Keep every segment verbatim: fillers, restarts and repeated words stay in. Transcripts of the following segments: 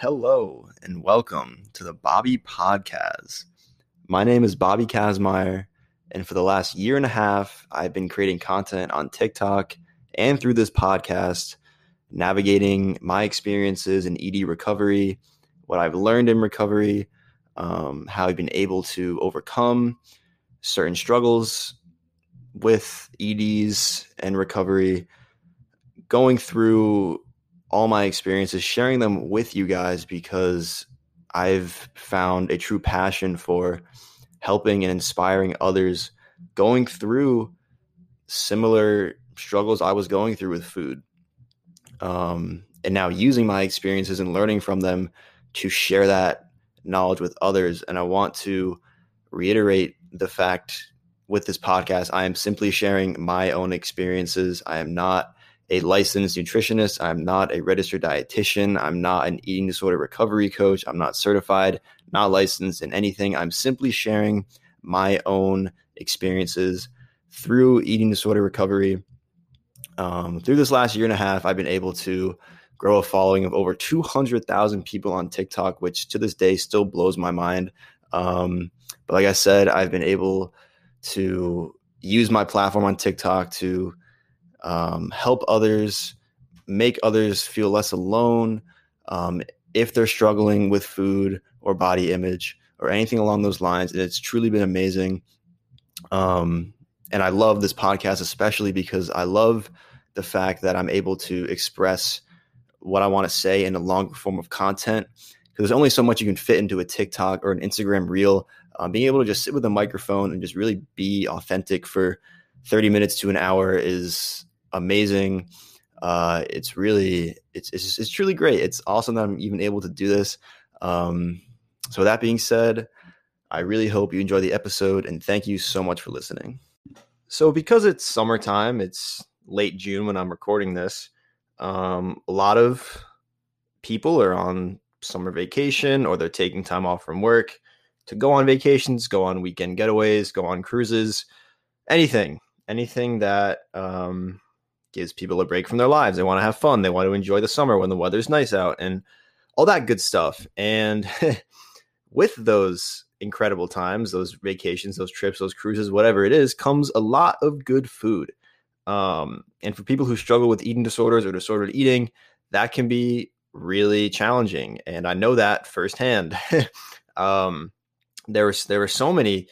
Hello and welcome to the Bobby Podcast. My name is Bobby Kazmaier, and for the last year and a half, I've been creating content on TikTok and through this podcast, navigating my experiences in E D recovery, what I've learned in recovery, um, how I've been able to overcome certain struggles with E Ds and recovery, going through all my experiences, sharing them with you guys, because I've found a true passion for helping and inspiring others going through similar struggles I was going through with food. Um, and now using my experiences and learning from them to share that knowledge with others. And I want to reiterate the fact with this podcast, I am simply sharing my own experiences. I am not a licensed nutritionist. I'm not a registered dietitian. I'm not an eating disorder recovery coach. I'm not certified, not licensed in anything. I'm simply sharing my own experiences through eating disorder recovery. Um, through this last year and a half, I've been able to grow a following of over two hundred thousand people on TikTok, which to this day still blows my mind. Um, but like I said, I've been able to use my platform on TikTok to Um, help others, make others feel less alone um, if they're struggling with food or body image or anything along those lines. And it's truly been amazing. Um, and I love this podcast, especially because I love the fact that I'm able to express what I want to say in a longer form of content, because there's only so much you can fit into a TikTok or an Instagram reel. Um, being able to just sit with a microphone and just really be authentic for thirty minutes to an hour is amazing. Uh, it's really, it's, it's, it's truly great. It's awesome that I'm even able to do this. Um, so that being said, I really hope you enjoy the episode, and thank you so much for listening. So because it's summertime, it's late June when I'm recording this. Um, a lot of people are on summer vacation, or they're taking time off from work to go on vacations, go on weekend getaways, go on cruises, anything. Anything that um, gives people a break from their lives. They want to have fun. They want to enjoy the summer when the weather's nice out and all that good stuff. And with those incredible times, those vacations, those trips, those cruises, whatever it is, comes a lot of good food. Um, and for people who struggle with eating disorders or disordered eating, that can be really challenging. And I know that firsthand. um, there was, there were so many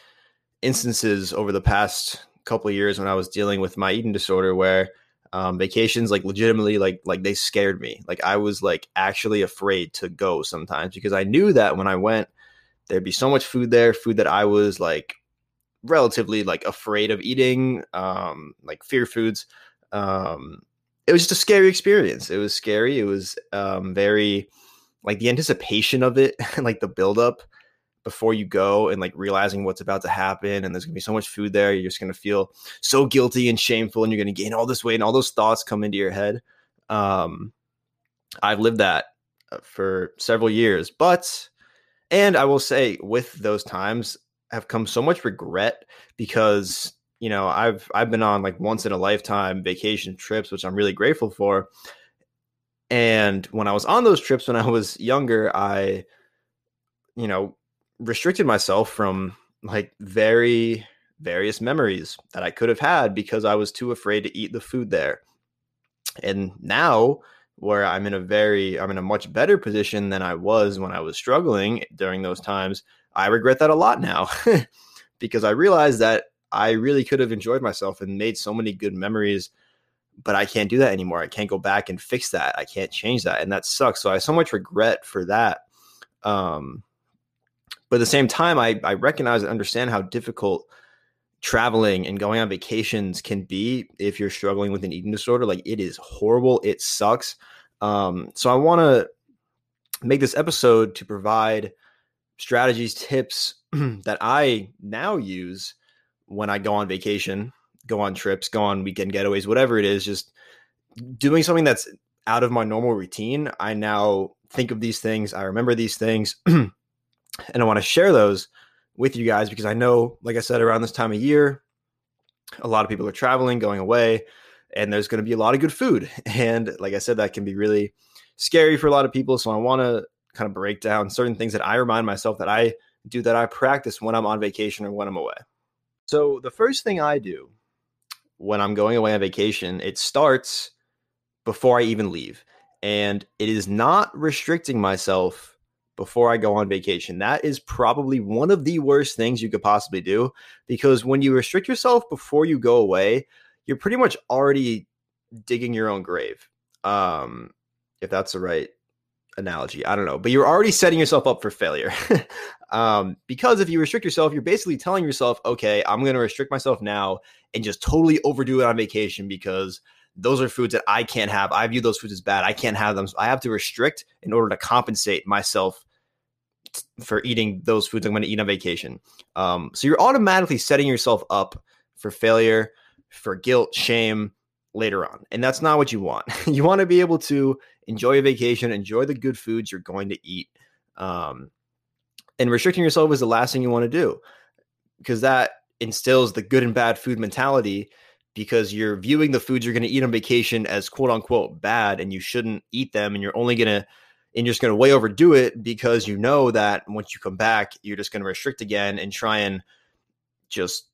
instances over the past couple of years when I was dealing with my eating disorder where um, vacations, like legitimately, like, like they scared me. Like I was like actually afraid to go sometimes, because I knew that when I went, there'd be so much food there, food that I was like relatively like afraid of eating, um, like fear foods. Um, it was just a scary experience. It was scary. It was um, very like the anticipation of it and like the buildup before you go, and like realizing what's about to happen, and there's gonna be so much food there, you're just gonna feel so guilty and shameful, and you're gonna gain all this weight, and all those thoughts come into your head. Um, I've lived that for several years, but and I will say, with those times have come so much regret, because you know I've I've been on like once in a lifetime vacation trips, which I'm really grateful for. And when I was on those trips when I was younger, I you know. restricted myself from like very various memories that I could have had because I was too afraid to eat the food there. And now where I'm in a very, I'm in a much better position than I was when I was struggling during those times, I regret that a lot now because I realized that I really could have enjoyed myself and made so many good memories, but I can't do that anymore. I can't go back and fix that. I can't change that. And that sucks. So I have so much regret for that. Um, But at the same time, I, I recognize and understand how difficult traveling and going on vacations can be if you're struggling with an eating disorder. Like it is horrible. It sucks. Um, so I want to make this episode to provide strategies, tips that I now use when I go on vacation, go on trips, go on weekend getaways, whatever it is, just doing something that's out of my normal routine. I now think of these things. I remember these things. And I want to share those with you guys because I know, like I said, around this time of year, a lot of people are traveling, going away, and there's going to be a lot of good food. And like I said, that can be really scary for a lot of people. So I want to kind of break down certain things that I remind myself that I do, that I practice when I'm on vacation or when I'm away. So the first thing I do when I'm going away on vacation, it starts before I even leave. And it is not restricting myself before I go on vacation. That is probably one of the worst things you could possibly do, because when you restrict yourself before you go away, you're pretty much already digging your own grave. Um, if that's the right analogy, I don't know, but you're already setting yourself up for failure. um, because if you restrict yourself, you're basically telling yourself, okay, I'm going to restrict myself now and just totally overdo it on vacation, because those are foods that I can't have. I view those foods as bad. I can't have them. So I have to restrict in order to compensate myself t- for eating those foods I'm going to eat on vacation. Um, so you're automatically setting yourself up for failure, for guilt, shame later on. And that's not what you want. You want to be able to enjoy your vacation, enjoy the good foods you're going to eat. Um, and restricting yourself is the last thing you want to do, because that instills the good and bad food mentality, because you're viewing the foods you're going to eat on vacation as quote unquote bad, and you shouldn't eat them. And you're only going to, and you're just going to way overdo it, because you know that once you come back, you're just going to restrict again and try and just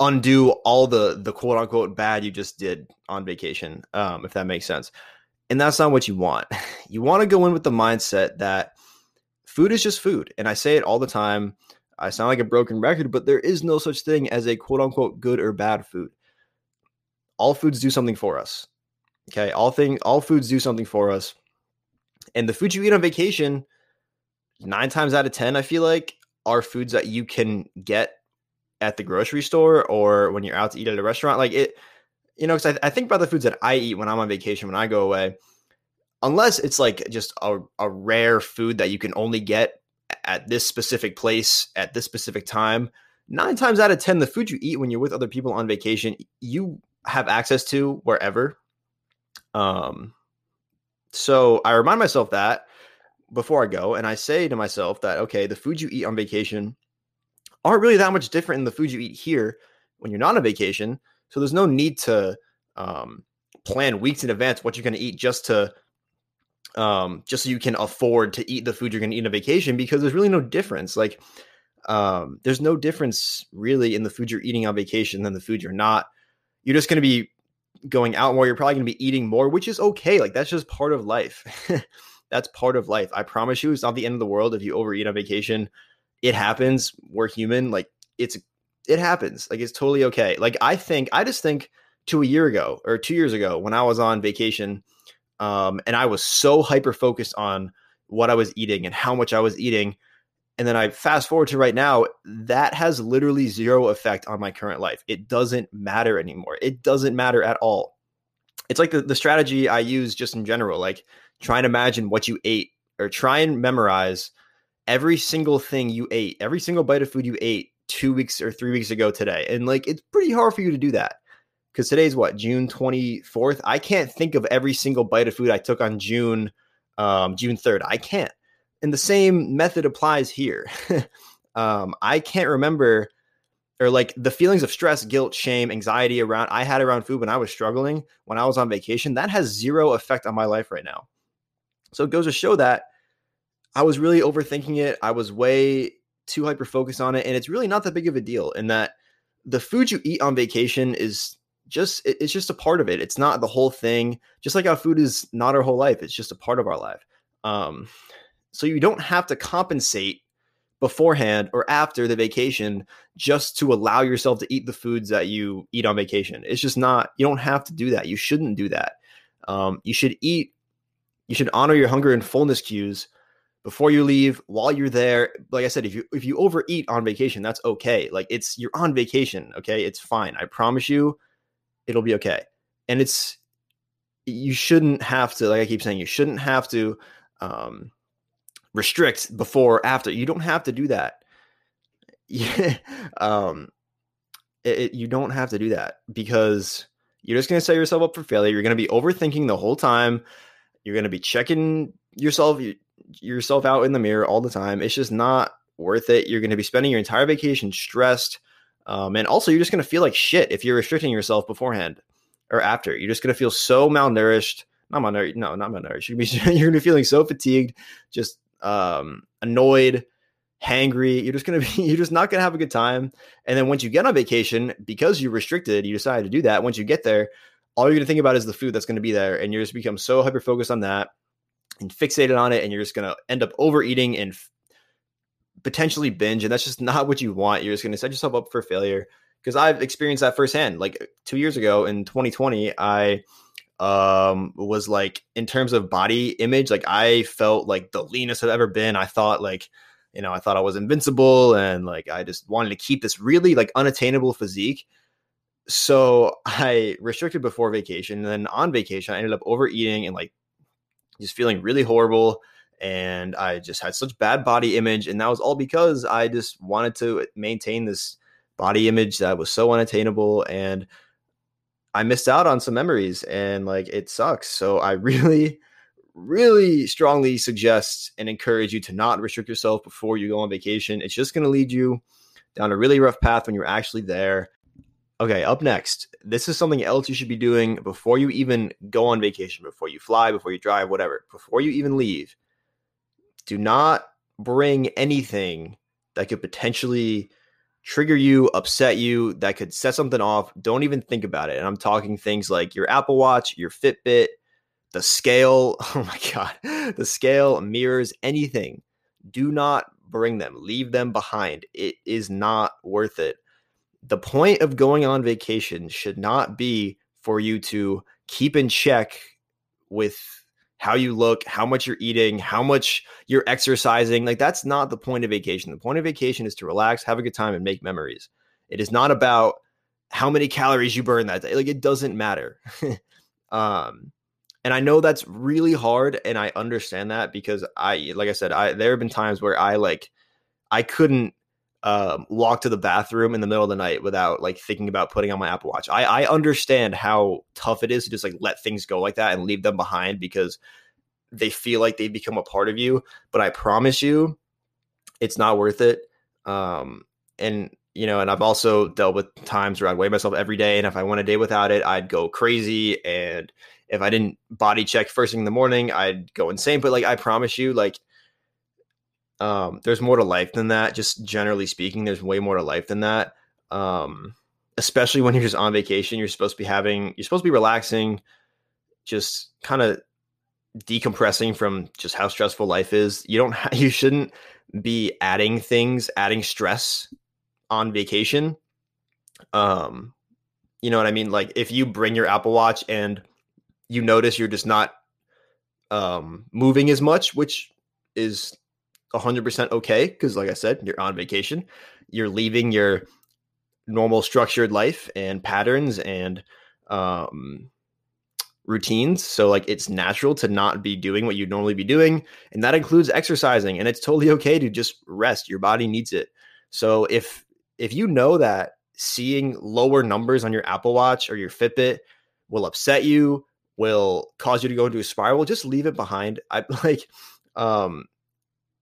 undo all the, the quote unquote bad you just did on vacation. Um, if that makes sense. And that's not what you want. You want to go in with the mindset that food is just food. And I say it all the time. I sound like a broken record, but there is no such thing as a quote unquote good or bad food. All foods do something for us. Okay. All thing, all foods do something for us. And the foods you eat on vacation, nine times out of ten, I feel like, are foods that you can get at the grocery store or when you're out to eat at a restaurant. Like it, you know, because I, th- I think about the foods that I eat when I'm on vacation, when I go away, unless it's like just a, a rare food that you can only get at this specific place at this specific time. Nine times out of ten, the food you eat when you're with other people on vacation, you have access to wherever. Um, so I remind myself that before I go, and I say to myself that, okay, the food you eat on vacation aren't really that much different than the food you eat here when you're not on vacation. So there's no need to um, plan weeks in advance what you're going to eat just to um, just so you can afford to eat the food you're going to eat on vacation, because there's really no difference. Like um, there's no difference really in the food you're eating on vacation than the food you're not. You're just going to be going out more. You're probably going to be eating more, which is okay. Like that's just part of life. That's part of life. I promise you, it's not the end of the world if you overeat on vacation. It happens. We're human. Like it's, it happens. Like it's totally okay. Like I think, I just think to a year ago or two years ago when I was on vacation, um, and I was so hyper-focused on what I was eating and how much I was eating. And then I fast forward to right now, that has literally zero effect on my current life. It doesn't matter anymore. It doesn't matter at all. It's like the, the strategy I use just in general, like try and imagine what you ate, or try and memorize every single thing you ate, every single bite of food you ate two weeks or three weeks ago today. And like, it's pretty hard for you to do that, because today's what, June twenty-fourth. I can't think of every single bite of food I took on June, um, June third. I can't. And the same method applies here. um, I can't remember, or like the feelings of stress, guilt, shame, anxiety around I had around food when I was struggling, when I was on vacation, that has zero effect on my life right now. So it goes to show that I was really overthinking it. I was way too hyper-focused on it. And it's really not that big of a deal, in that the food you eat on vacation is just, it, it's just a part of it. It's not the whole thing. Just like how food is not our whole life. It's just a part of our life. Um, So you don't have to compensate beforehand or after the vacation just to allow yourself to eat the foods that you eat on vacation. It's just not, you don't have to do that. You shouldn't do that. Um, you should eat, you should honor your hunger and fullness cues before you leave, while you're there. Like I said, if you, if you overeat on vacation, that's okay. Like it's, you're on vacation. Okay. It's fine. I promise you it'll be okay. And it's, you shouldn't have to, like I keep saying, you shouldn't have to, um, restrict before or after. You don't have to do that. Yeah. um, it, it, you don't have to do that, because you're just going to set yourself up for failure. You're going to be overthinking the whole time. You're going to be checking yourself, you, yourself out in the mirror all the time. It's just not worth it. You're going to be spending your entire vacation stressed. Um, and also you're just going to feel like shit if you're restricting yourself beforehand or after. You're just going to feel so malnourished. Not malnourished. No, not malnourished. You're going to be, you're going to be feeling so fatigued, just um, annoyed, hangry. You're just going to be, you're just not going to have a good time. And then once you get on vacation, because you're restricted, you decided to do that. Once you get there, all you're going to think about is the food that's going to be there. And you just become so hyper-focused on that and fixated on it. And you're just going to end up overeating and f- potentially binge. And that's just not what you want. You're just going to set yourself up for failure. Because I've experienced that firsthand. Like two years ago in twenty twenty, I um, was like, in terms of body image, like I felt like the leanest I've ever been. I thought like, you know, I thought I was invincible, and like, I just wanted to keep this really like unattainable physique. So I restricted before vacation, and then on vacation, I ended up overeating and like just feeling really horrible. And I just had such bad body image. And that was all because I just wanted to maintain this body image that was so unattainable, and I missed out on some memories, and like, it sucks. So I really, really strongly suggest and encourage you to not restrict yourself before you go on vacation. It's just going to lead you down a really rough path when you're actually there. Okay, up next, this is something else you should be doing before you even go on vacation, before you fly, before you drive, whatever, before you even leave. Do not bring anything that could potentially trigger you, upset you, that could set something off. Don't even think about it. And I'm talking things like your Apple Watch, your Fitbit, the scale. Oh my God, the scale, mirrors, anything. Do not bring them. Leave them behind. It is not worth it. The point of going on vacation should not be for you to keep in check with how you look, how much you're eating, how much you're exercising. Like, that's not the point of vacation. The point of vacation is to relax, have a good time, and make memories. It is not about how many calories you burn that day. Like, it doesn't matter. um, and I know that's really hard, and I understand that, because I, like I said, I, there have been times where I like, I couldn't um, walk to the bathroom in the middle of the night without like thinking about putting on my Apple Watch. I, I understand how tough it is to just like let things go like that and leave them behind, because they feel like they become a part of you, but I promise you it's not worth it. Um, and you know, and I've also dealt with times where I'd weigh myself every day, and if I went a day without it, I'd go crazy. And if I didn't body check first thing in the morning, I'd go insane. But like, I promise you, like, Um, there's more to life than that. Just generally speaking, there's way more to life than that. Um, especially when you're just on vacation, you're supposed to be having, you're supposed to be relaxing, just kind of decompressing from just how stressful life is. You don't, ha- you shouldn't be adding things, adding stress on vacation. Um, you know what I mean? Like, if you bring your Apple Watch and you notice you're just not, um, moving as much, which is one hundred percent okay, because like I said, you're on vacation, you're leaving your normal structured life and patterns and um, routines. So like, it's natural to not be doing what you'd normally be doing. And that includes exercising, and it's totally okay to just rest. Your body needs it. So if, if you know that seeing lower numbers on your Apple Watch or your Fitbit will upset you, will cause you to go into a spiral, just leave it behind. I like, um,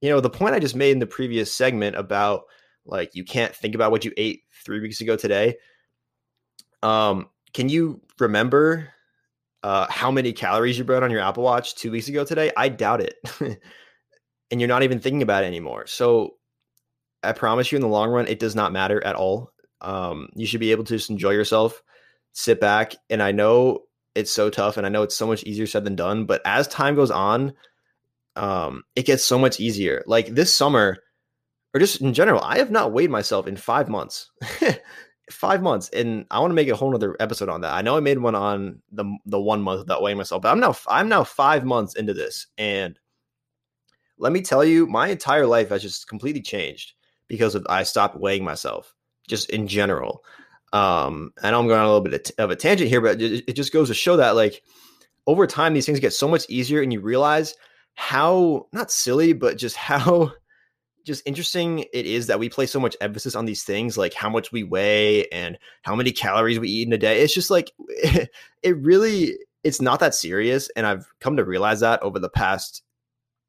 You know, the point I just made in the previous segment about like, you can't think about what you ate three weeks ago today. Um, can you remember uh, how many calories you burned on your Apple Watch two weeks ago today? I doubt it. And you're not even thinking about it anymore. So I promise you, in the long run, it does not matter at all. Um, you should be able to just enjoy yourself, sit back. And I know it's so tough, and I know it's so much easier said than done, but as time goes on, um, it gets so much easier. Like this summer, or just in general, I have not weighed myself in five months, five months. And I want to make a whole nother episode on that. I know I made one on the, the one month without weighing myself, but I'm now, I'm now five months into this. And let me tell you, my entire life has just completely changed because of, I stopped weighing myself just in general. Um, I know I'm going on a little bit of, t- of a tangent here, but it, it just goes to show that like over time, these things get so much easier, and you realize how not silly, but just how just interesting it is that we place so much emphasis on these things, like how much we weigh and how many calories we eat in a day. It's just like, it really, it's not that serious. And I've come to realize that over the past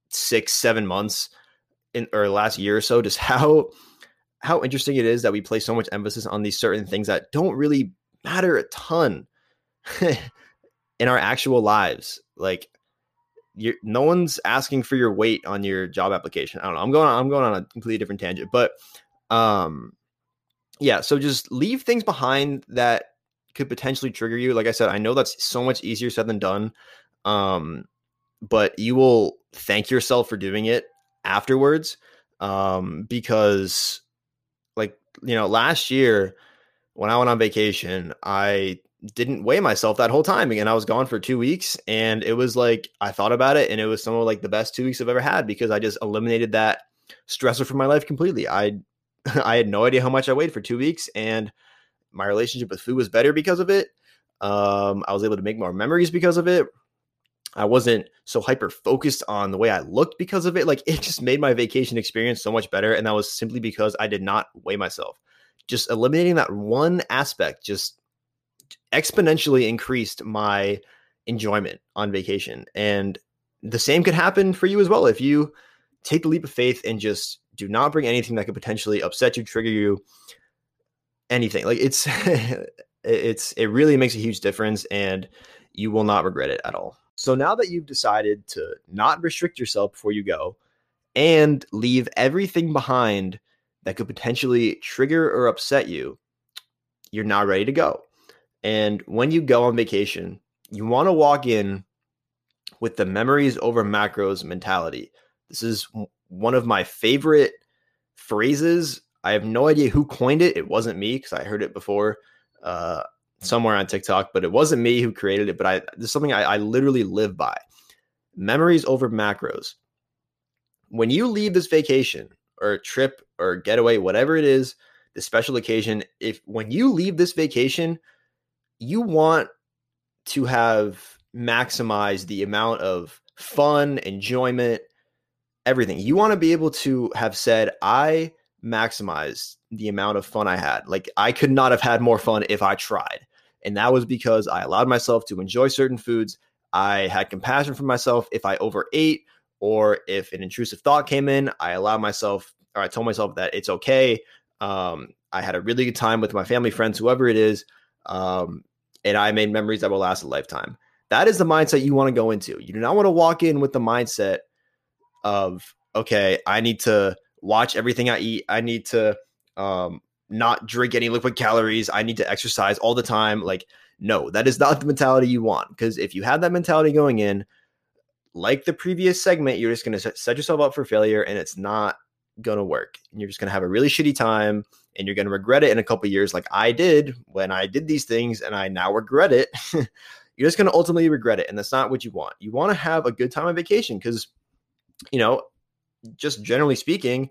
six, seven months in, or last year or so, just how, how interesting it is that we place so much emphasis on these certain things that don't really matter a ton in our actual lives. Like, you're, no one's asking for your weight on your job application. I don't know. I'm going on, I'm going on a completely different tangent, but um, yeah. So just leave things behind that could potentially trigger you. Like I said, I know that's so much easier said than done. Um, but you will thank yourself for doing it afterwards. Um, because like, you know, last year when I went on vacation, I didn't weigh myself that whole time. Again, I was gone for two weeks and it was like, I thought about it and it was some of like the best two weeks I've ever had because I just eliminated that stressor from my life completely. I, I had no idea how much I weighed for two weeks and my relationship with food was better because of it. Um, I was able to make more memories because of it. I wasn't so hyper focused on the way I looked because of it. Like it just made my vacation experience so much better. And that was simply because I did not weigh myself. Just eliminating that one aspect just exponentially increased my enjoyment on vacation. And the same could happen for you as well. If you take the leap of faith and just do not bring anything that could potentially upset you, trigger you, anything like it's, it's, it really makes a huge difference and you will not regret it at all. So now that you've decided to not restrict yourself before you go and leave everything behind that could potentially trigger or upset you, you're now ready to go. And when you go on vacation, you want to walk in with the memories over macros mentality. This is one of my favorite phrases. I have no idea who coined it. It wasn't me because I heard it before uh, somewhere on TikTok, but it wasn't me who created it. But I, this is something I, I literally live by. Memories over macros. When you leave this vacation or trip or getaway, whatever it is, the special occasion, if when you leave this vacation, you want to have maximized the amount of fun, enjoyment, everything. You want to be able to have said, I maximized the amount of fun I had. Like I could not have had more fun if I tried. And that was because I allowed myself to enjoy certain foods. I had compassion for myself. If I overate or if an intrusive thought came in, I allowed myself, or I told myself that it's okay. Um, I had a really good time with my family, friends, whoever it is. Um, and I made memories that will last a lifetime. That is the mindset you want to go into. You do not want to walk in with the mindset of, okay, I need to watch everything I eat. I need to, um, not drink any liquid calories. I need to exercise all the time. Like, no, that is not the mentality you want. Cause if you have that mentality going in, like the previous segment, you're just going to set yourself up for failure and it's not going to work. And you're just going to have a really shitty time. And you're going to regret it in a couple of years like I did when I did these things and I now regret it. You're just going to ultimately regret it. And that's not what you want. You want to have a good time on vacation because, you know, just generally speaking,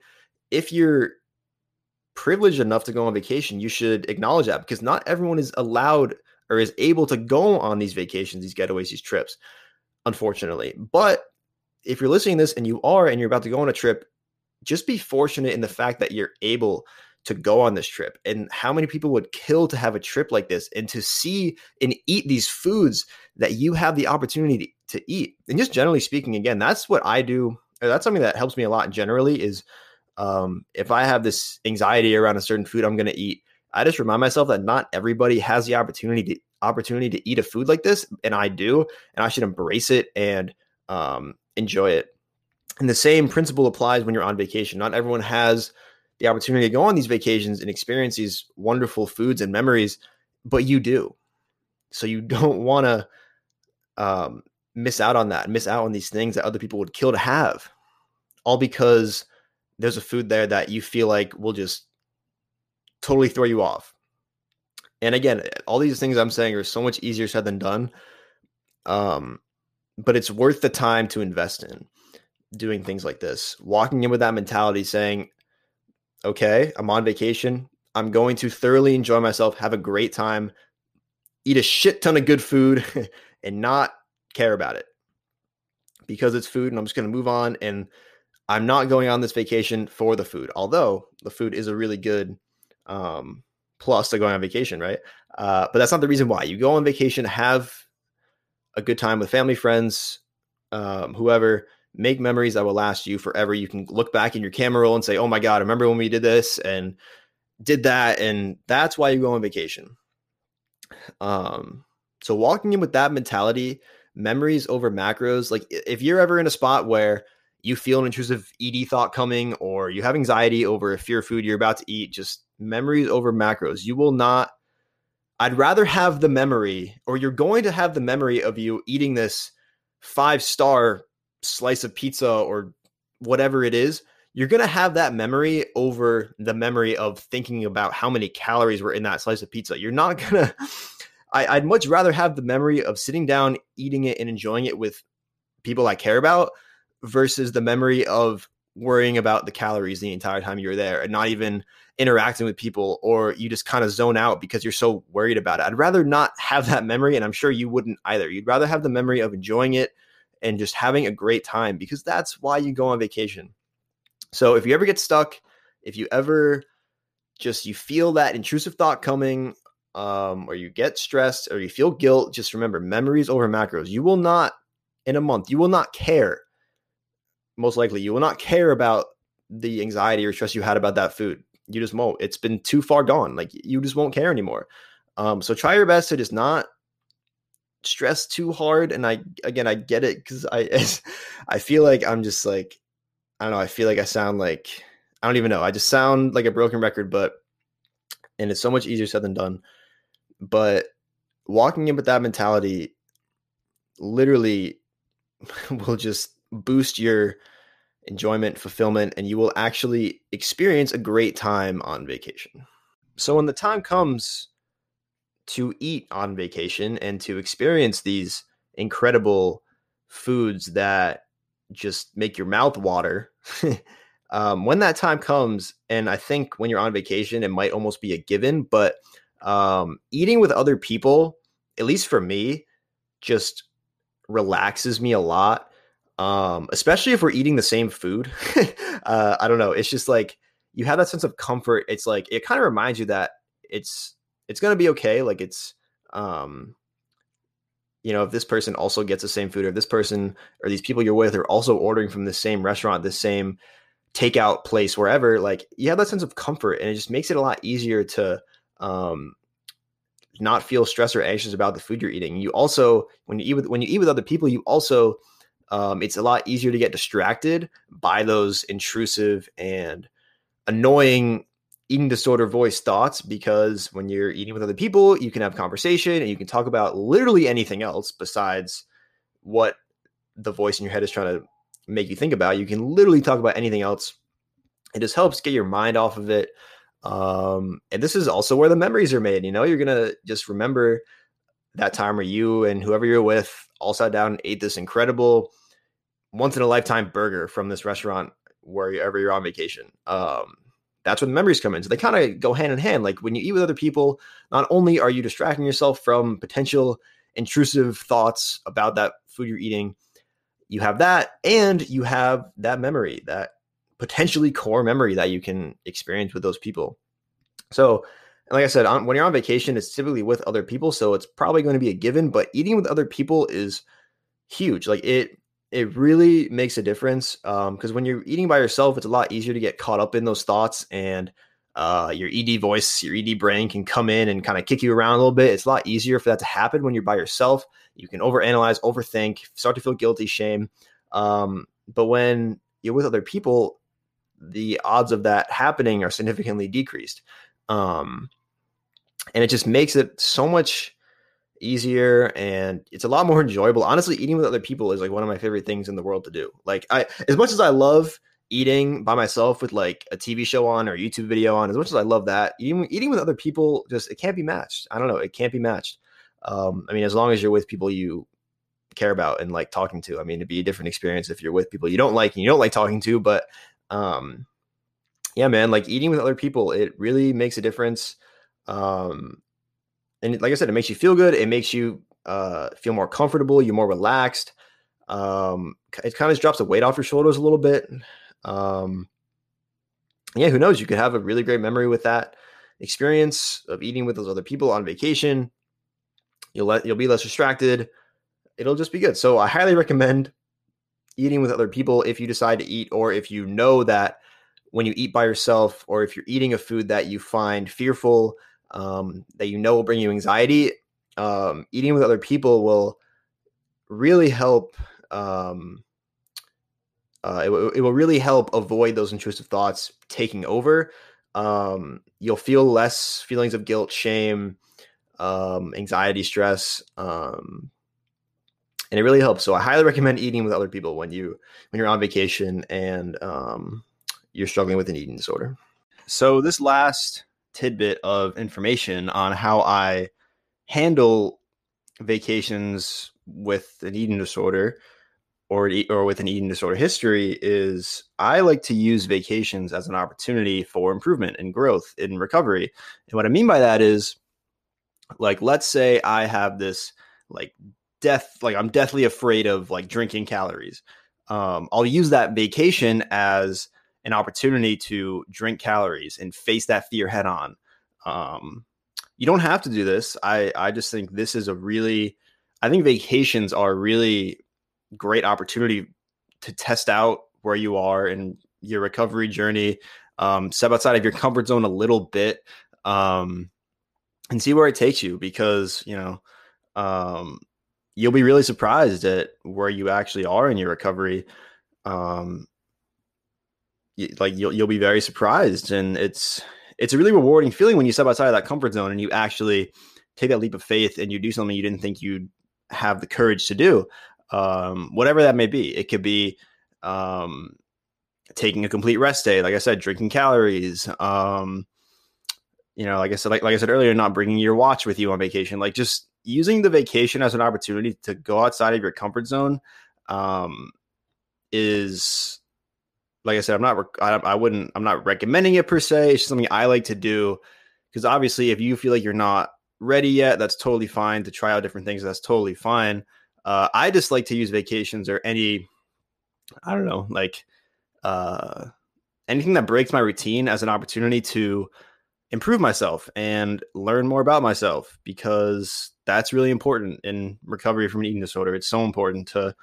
if you're privileged enough to go on vacation, you should acknowledge that because not everyone is allowed or is able to go on these vacations, these getaways, these trips, unfortunately. But if you're listening to this and you are and you're about to go on a trip, just be fortunate in the fact that you're able to go on this trip. And how many people would kill to have a trip like this and to see and eat these foods that you have the opportunity to eat. And just generally speaking, again, that's what I do. Or that's something that helps me a lot generally is um, if I have this anxiety around a certain food I'm going to eat, I just remind myself that not everybody has the opportunity to, opportunity to eat a food like this. And I do, and I should embrace it and um, enjoy it. And the same principle applies when you're on vacation. Not everyone has the opportunity to go on these vacations and experience these wonderful foods and memories, but you do. So you don't want to um, miss out on that, miss out on these things that other people would kill to have, all because there's a food there that you feel like will just totally throw you off. And again, all these things I'm saying are so much easier said than done, um, but it's worth the time to invest in doing things like this, walking in with that mentality saying, okay, I'm on vacation. I'm going to thoroughly enjoy myself, have a great time, eat a shit ton of good food and not care about it because it's food and I'm just going to move on. And I'm not going on this vacation for the food, although the food is a really good um, plus to going on vacation, right? Uh, but that's not the reason why. You go on vacation, have a good time with family, friends, um, whoever. Make memories that will last you forever. You can look back in your camera roll and say, oh my God, remember when we did this and did that. And that's why you go on vacation. Um, so walking in with that mentality memories over macros. Like if you're ever in a spot where you feel an intrusive E D thought coming, or you have anxiety over a fear of food you're about to eat, just memories over macros. You will not, I'd rather have the memory, or you're going to have the memory of you eating this five-star slice of pizza or whatever it is. You're going to have that memory over the memory of thinking about how many calories were in that slice of pizza. You're not going to, I'd much rather have the memory of sitting down, eating it and enjoying it with people I care about versus the memory of worrying about the calories the entire time you were there and not even interacting with people, or you just kind of zone out because you're so worried about it. I'd rather not have that memory, and I'm sure you wouldn't either. You'd rather have the memory of enjoying it and just having a great time, because that's why you go on vacation. So if you ever get stuck, if you ever just, you feel that intrusive thought coming, um, or you get stressed or you feel guilt, just remember memories over macros. You will not, in a month, you will not care. Most likely you will not care about the anxiety or stress you had about that food. You just won't. It's been too far gone. Like you just won't care anymore. Um, so try your best to just not stress too hard. And I, again, I get it, because I, I feel like I'm just like, I don't know. I feel like I sound like, I don't even know. I just sound like a broken record, but, and it's so much easier said than done, but walking in with that mentality literally will just boost your enjoyment, fulfillment, and you will actually experience a great time on vacation. So when the time comes to eat on vacation and to experience these incredible foods that just make your mouth water. um, when that time comes, and I think when you're on vacation, it might almost be a given, but um, eating with other people, at least for me, just relaxes me a lot. Um, especially if we're eating the same food. uh, I don't know. It's just like, you have that sense of comfort. It's like, it kind of reminds you that it's, it's going to be okay. Like it's, um, you know, if this person also gets the same food, or if this person or these people you're with are also ordering from the same restaurant, the same takeout place, wherever, like you have that sense of comfort, and it just makes it a lot easier to um, not feel stressed or anxious about the food you're eating. You also, when you eat with, when you eat with other people, you also, um, it's a lot easier to get distracted by those intrusive and annoying eating disorder voice thoughts, because when you're eating with other people, you can have conversation and you can talk about literally anything else besides what the voice in your head is trying to make you think about. You can literally talk about anything else. It just helps get your mind off of it. Um, and this is also where the memories are made. You know, you're going to just remember that time where you and whoever you're with all sat down and ate this incredible once in a lifetime burger from this restaurant wherever you're on vacation. Um, That's when the memories come in. So they kind of go hand in hand. Like when you eat with other people, not only are you distracting yourself from potential intrusive thoughts about that food you're eating, you have that, and you have that memory, that potentially core memory that you can experience with those people. So, and like I said, on, when you're on vacation, it's typically with other people. So it's probably going to be a given, but eating with other people is huge. Like it, It really makes a difference because um, when you're eating by yourself, it's a lot easier to get caught up in those thoughts, and uh, your E D voice, your E D brain can come in and kind of kick you around a little bit. It's a lot easier for that to happen when you're by yourself. You can overanalyze, overthink, start to feel guilty, shame. Um, but when you're with other people, the odds of that happening are significantly decreased. Um, and it just makes it so much easier, and it's a lot more enjoyable. Honestly, eating with other people is like one of my favorite things in the world to do. Like I, as much as I love eating by myself with like a T V show on or a YouTube video on, as much as I love that, eating, eating with other people, just, it can't be matched. I don't know. It can't be matched. Um, I mean, as long as you're with people you care about and like talking to, I mean, it'd be a different experience if you're with people you don't like and you don't like talking to, but um, yeah, man, like eating with other people, it really makes a difference. Um, And like I said, it makes you feel good. It makes you uh, feel more comfortable. You're more relaxed. Um, it kind of drops the weight off your shoulders a little bit. Um, yeah, who knows? You could have a really great memory with that experience of eating with those other people on vacation. You'll let, you'll be less distracted. It'll just be good. So I highly recommend eating with other people if you decide to eat, or if you know that when you eat by yourself, or if you're eating a food that you find fearful, Um, that you know will bring you anxiety, um, eating with other people will really help um, uh, it, w- it will really help avoid those intrusive thoughts taking over. Um, you'll feel less feelings of guilt, shame, um, anxiety, stress, um, and it really helps. So I highly recommend eating with other people when you when you're on vacation and um, you're struggling with an eating disorder. So this last tidbit of information on how I handle vacations with an eating disorder or or with an eating disorder history is I like to use vacations as an opportunity for improvement and growth in recovery. And what I mean by that is, like, let's say I have this like death, like I'm deathly afraid of like drinking calories. Um, I'll use that vacation as an opportunity to drink calories and face that fear head on. Um, you don't have to do this. I, I just think this is a really, I think vacations are a really great opportunity to test out where you are in your recovery journey, um, step outside of your comfort zone a little bit, um, and see where it takes you, because, you know, um, you'll be really surprised at where you actually are in your recovery. Um, like you'll, you'll be very surprised. And it's, it's a really rewarding feeling when you step outside of that comfort zone and you actually take that leap of faith and you do something you didn't think you'd have the courage to do. Um, whatever that may be, it could be, um, taking a complete rest day. Like I said, drinking calories, um, you know, like I said, like, like I said earlier, not bringing your watch with you on vacation, like just using the vacation as an opportunity to go outside of your comfort zone, um, is, like I said, I'm not, I, I wouldn't, I'm not recommending it per se. It's just something I like to do, because obviously if you feel like you're not ready yet, that's totally fine. To try out different things, that's totally fine. Uh, I just like to use vacations or any, I don't know, like uh, anything that breaks my routine as an opportunity to improve myself and learn more about myself, because that's really important in recovery from an eating disorder. It's so important to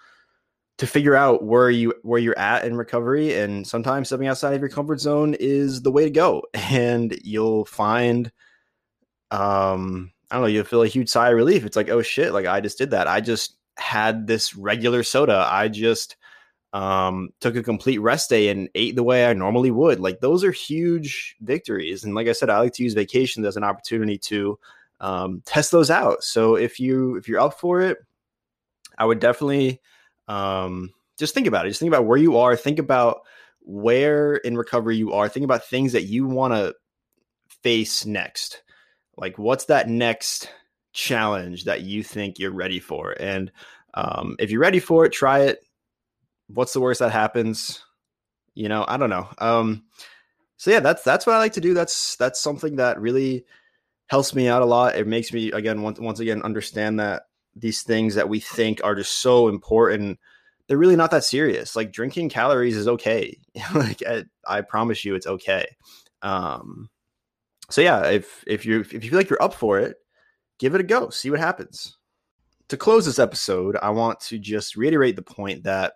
to figure out where you where you're at in recovery, and sometimes stepping outside of your comfort zone is the way to go. And you'll find, um, I don't know, you'll feel a huge sigh of relief. It's like, oh shit, like I just did that. I just had this regular soda. I just um, took a complete rest day and ate the way I normally would. Like those are huge victories. And like I said, I like to use vacations as an opportunity to um, test those out. So if you if you're up for it, I would definitely. Um, just think about it. Just think about where you are. Think about where in recovery you are. Think about things that you want to face next. Like, what's that next challenge that you think you're ready for? And, um, if you're ready for it, try it. What's the worst that happens? You know, I don't know. Um, so yeah, that's, that's what I like to do. That's, that's something that really helps me out a lot. It makes me, again, once, once again, understand that these things that we think are just so important, they're really not that serious. Like drinking calories is okay. Like I, I promise you it's okay. Um, so yeah, if, if you, if you feel like you're up for it, give it a go, see what happens. To close this episode, I want to just reiterate the point that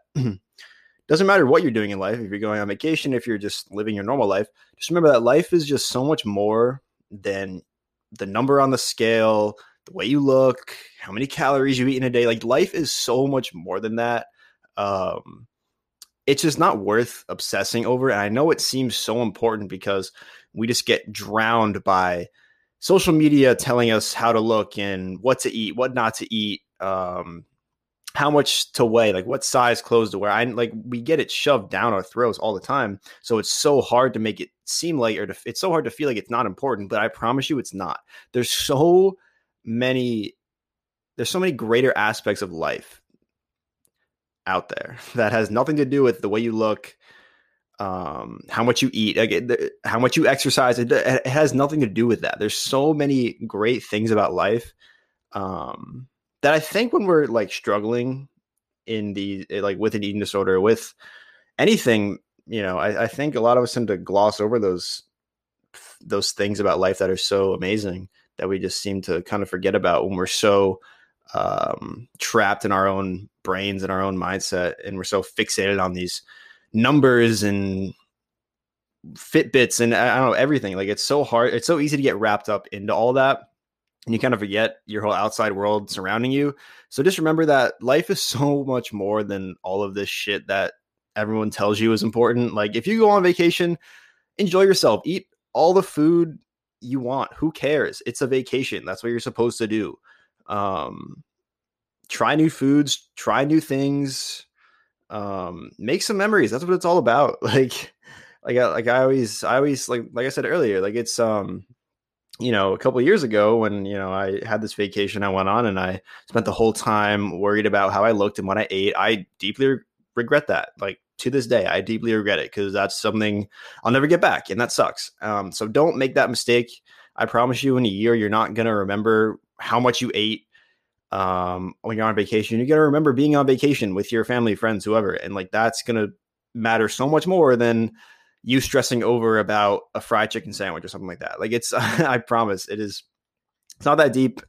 doesn't matter what you're doing in life. If you're going on vacation, if you're just living your normal life, just remember that life is just so much more than the number on the scale, the way you look, how many calories you eat in a day. Like life is so much more than that. Um, it's just not worth obsessing over. And I know it seems so important because we just get drowned by social media telling us how to look and what to eat, what not to eat, um, how much to weigh, like what size clothes to wear. I like we get it shoved down our throats all the time. So it's so hard to make it seem like, or to, it's so hard to feel like it's not important, but I promise you it's not. There's so many, there's so many greater aspects of life out there that has nothing to do with the way you look, um, how much you eat, again, the, how much you exercise. It, it has nothing to do with that. There's so many great things about life, um, that I think when we're like struggling in the, like with an eating disorder, with anything, you know, I, I think a lot of us tend to gloss over those, those things about life that are so amazing that we just seem to kind of forget about when we're so um, trapped in our own brains and our own mindset. And we're so fixated on these numbers and Fitbits and I don't know, everything. Like it's so hard. It's so easy to get wrapped up into all that. and you kind of forget your whole outside world surrounding you. So just remember that life is so much more than all of this shit that everyone tells you is important. Like, if you go on vacation, enjoy yourself, eat all the food you want. Who cares? It's a vacation. That's what you're supposed to do. Um, try new foods, try new things, um, make some memories. That's what it's all about. Like, like, I, like I always, I always like, like I said earlier, like it's, um, you know, a couple of years ago when, you know, I had this vacation I went on and I spent the whole time worried about how I looked and what I ate. I deeply re- regret that. Like, to this day, I deeply regret it because that's something I'll never get back. And that sucks. Um, so don't make that mistake. I promise you, in a year, you're not going to remember how much you ate um, when you're on vacation. You're going to remember being on vacation with your family, friends, whoever. And like, that's going to matter so much more than you stressing over about a fried chicken sandwich or something like that. Like, it's, I promise it is. It's not that deep.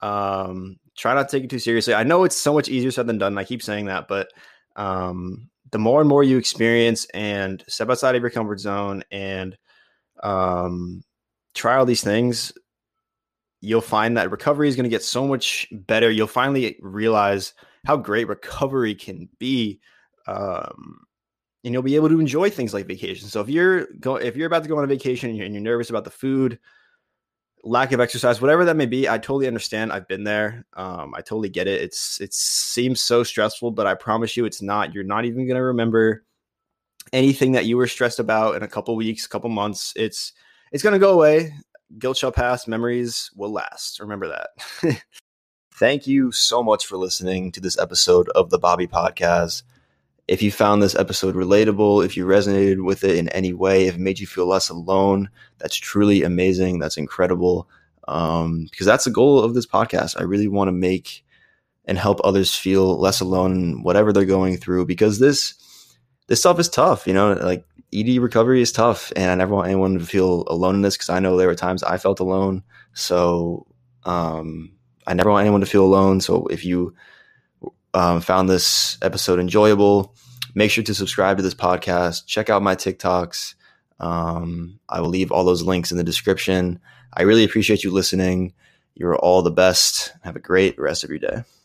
Um, try not to take it too seriously. I know it's so much easier said than done. And I keep saying that, but um, the more and more you experience and step outside of your comfort zone and um, try all these things, you'll find that recovery is going to get so much better. You'll finally realize how great recovery can be. Um, and you'll be able to enjoy things like vacation. So if you're go- if you're about to go on a vacation and you're, and you're nervous about the food, lack of exercise, whatever that may be, I totally understand. I've been there. Um, I totally get it. It's, it seems so stressful, but I promise you it's not. You're not even going to remember anything that you were stressed about in a couple weeks, couple months. It's, it's going to go away. Guilt shall pass. Memories will last. Remember that. Thank you so much for listening to this episode of the Bobby Podcast. If you found this episode relatable, if you resonated with it in any way, if it made you feel less alone, that's truly amazing. That's incredible. Um, because that's the goal of this podcast. I really want to make and help others feel less alone in whatever they're going through, because this, this stuff is tough. You know, like, E D recovery is tough, and I never want anyone to feel alone in this, because I know there were times I felt alone. So, um, I never want anyone to feel alone. So if you, Um, found this episode enjoyable, make sure to subscribe to this podcast. Check out my TikToks. Um, I will leave all those links in the description. I really appreciate you listening. You're all the best. Have a great rest of your day.